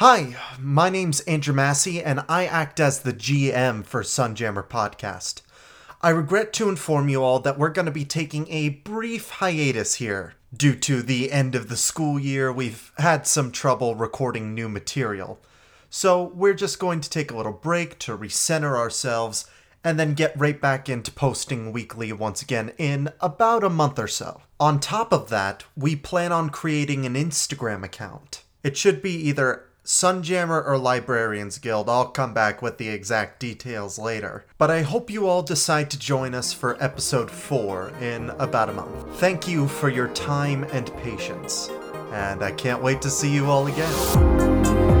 Hi, my name's Andrew Massey, and I act as the GM for Sunjammer Podcast. I regret to inform you all that we're going to be taking a brief hiatus here. Due to the end of the school year, we've had some trouble recording new material. So we're just going to take a little break to recenter ourselves, and then get right back into posting weekly once again in about a month or so. On top of that, we plan on creating an Instagram account. It should be either Sunjammer or Librarians Guild. I'll come back with the exact details later. But I hope you all decide to join us for episode 4 in about a month. Thank you for your time and patience, and I can't wait to see you all again.